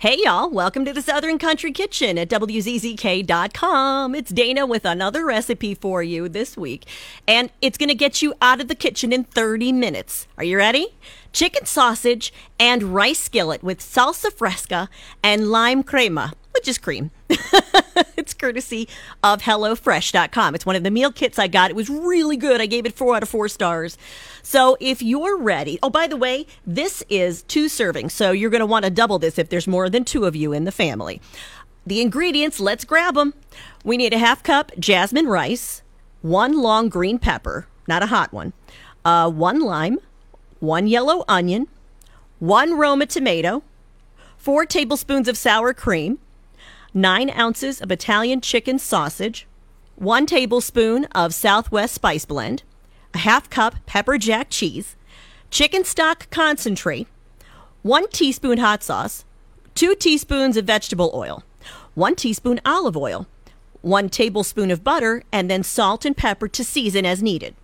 Hey y'all, welcome to the Southern Country Kitchen at WZZK.com. It's Dana with another recipe for you this week, and it's going to get you out of the kitchen in 30 minutes. Are you ready? Chicken sausage and rice skillet with salsa fresca and lime crema, which is cream. It's courtesy of HelloFresh.com. It's one of the meal kits I got. It was really good. I gave it 4 out of 4 stars. So if you're ready, oh, by the way, this is 2 servings. So you're going to want to double this if there's more than 2 of you in the family. The ingredients, let's grab them. We need a ½ cup jasmine rice, 1 long green pepper, not a hot one, 1 lime, 1 yellow onion, 1 Roma tomato, 4 tablespoons of sour cream, 9 ounces of Italian chicken sausage, 1 tablespoon of Southwest Spice Blend, a ½ cup pepper jack cheese, chicken stock concentrate, 1 teaspoon hot sauce, 2 teaspoons of vegetable oil, 1 teaspoon olive oil, 1 tablespoon of butter, and then salt and pepper to season as needed.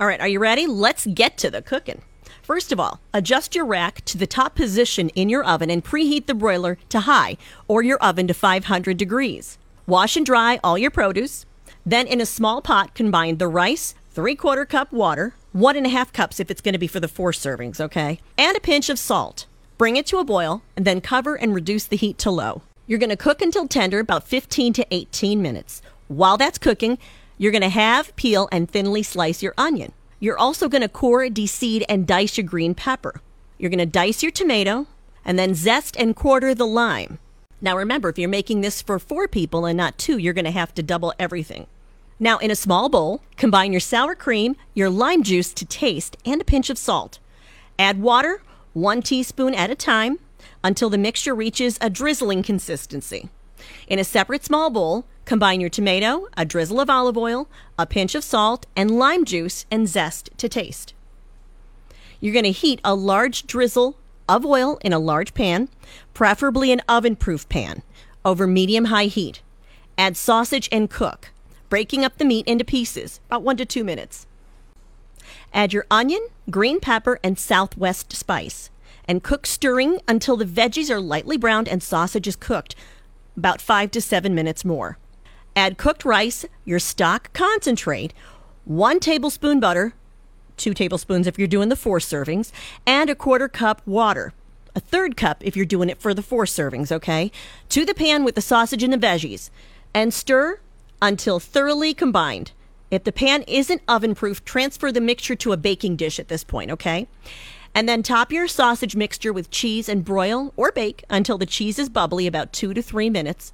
All right, are you ready? Let's get to the cooking. First of all, adjust your rack to the top position in your oven and preheat the broiler to high or your oven to 500 degrees. Wash and dry all your produce. Then in a small pot, combine the rice, 3/4 cup water, 1 1/2 cups if it's going to be for the 4 servings, okay? And a pinch of salt. Bring it to a boil and then cover and reduce the heat to low. You're going to cook until tender, about 15 to 18 minutes. While that's cooking, you're going to halve, peel, and thinly slice your onion. You're also going to core, de-seed, and dice your green pepper. You're going to dice your tomato and then zest and quarter the lime. Now remember, if you're making this for 4 people and not 2, you're going to have to double everything. Now in a small bowl, combine your sour cream, your lime juice to taste, and a pinch of salt. Add water, 1 teaspoon at a time, until the mixture reaches a drizzling consistency. In a separate small bowl, combine your tomato, a drizzle of olive oil, a pinch of salt, and lime juice and zest to taste. You're going to heat a large drizzle of oil in a large pan, preferably an oven-proof pan, over medium-high heat. Add sausage and cook, breaking up the meat into pieces, about 1 to 2 minutes. Add your onion, green pepper, and Southwest spice, and cook stirring until the veggies are lightly browned and sausage is cooked, about 5 to 7 minutes more. Add cooked rice, your stock concentrate, 1 tablespoon butter, 2 tablespoons if you're doing the 4 servings, and a 1/4 cup water, a 3rd cup if you're doing it for the 4 servings, okay? To the pan with the sausage and the veggies, and stir until thoroughly combined. If the pan isn't oven-proof, transfer the mixture to a baking dish at this point, okay? And then top your sausage mixture with cheese and broil or bake until the cheese is bubbly, about 2 to 3 minutes.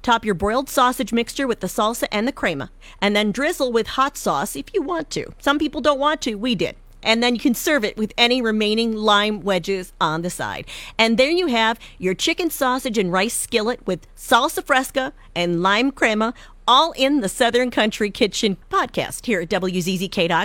Top your broiled sausage mixture with the salsa and the crema, and then drizzle with hot sauce if you want to. Some people don't want to, we did. And then you can serve it with any remaining lime wedges on the side. And there you have your chicken sausage and rice skillet with salsa fresca and lime crema, all in the Southern Country Kitchen podcast here at WZZK.com.